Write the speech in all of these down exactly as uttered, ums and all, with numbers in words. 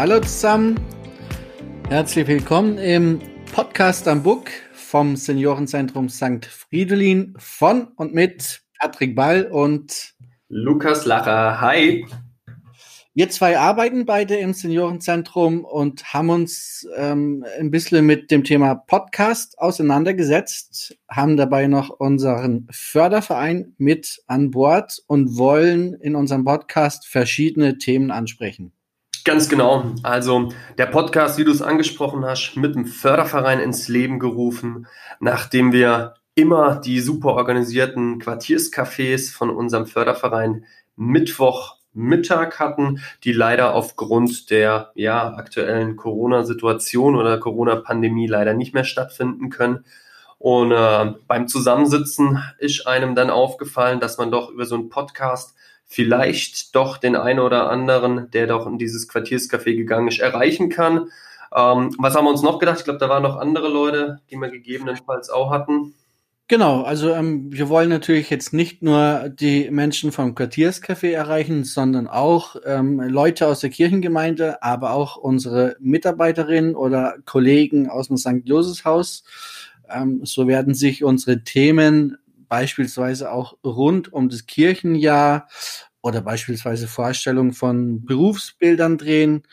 Hallo zusammen, herzlich willkommen im Podcast am Buck vom Seniorenzentrum Sankt Friedelin von und mit Patrick Ball und Lukas Lacher. Hi! Wir zwei arbeiten beide im Seniorenzentrum und haben uns ähm, ein bisschen mit dem Thema Podcast auseinandergesetzt, haben dabei noch unseren Förderverein mit an Bord und wollen in unserem Podcast verschiedene Themen ansprechen. Ganz genau. Also der Podcast, wie du es angesprochen hast, mit dem Förderverein ins Leben gerufen, nachdem wir immer die super organisierten Quartierscafés von unserem Förderverein Mittwoch Mittag hatten, die leider aufgrund der ja, aktuellen Corona-Situation oder Corona-Pandemie leider nicht mehr stattfinden können. Und äh, beim Zusammensitzen ist einem dann aufgefallen, dass man doch über so einen Podcast vielleicht doch den einen oder anderen, der doch in dieses Quartierscafé gegangen ist, erreichen kann. Ähm, was haben wir uns noch gedacht? Ich glaube, da waren noch andere Leute, die wir gegebenenfalls auch hatten. Genau, also ähm, wir wollen natürlich jetzt nicht nur die Menschen vom Quartierscafé erreichen, sondern auch ähm, Leute aus der Kirchengemeinde, aber auch unsere Mitarbeiterinnen oder Kollegen aus dem Sankt Josefshaus. Ähm, so werden sich unsere Themen beispielsweise auch rund um das Kirchenjahr oder beispielsweise Vorstellungen von Berufsbildern drehen.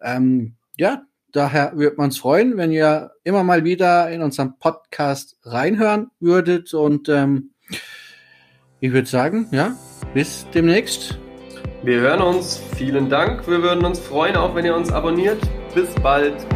Ähm, ja, daher würde man uns freuen, wenn ihr immer mal wieder in unseren Podcast reinhören würdet. Und ähm, ich würde sagen, ja, bis demnächst. Wir hören uns. Vielen Dank. Wir würden uns freuen, auch wenn ihr uns abonniert. Bis bald.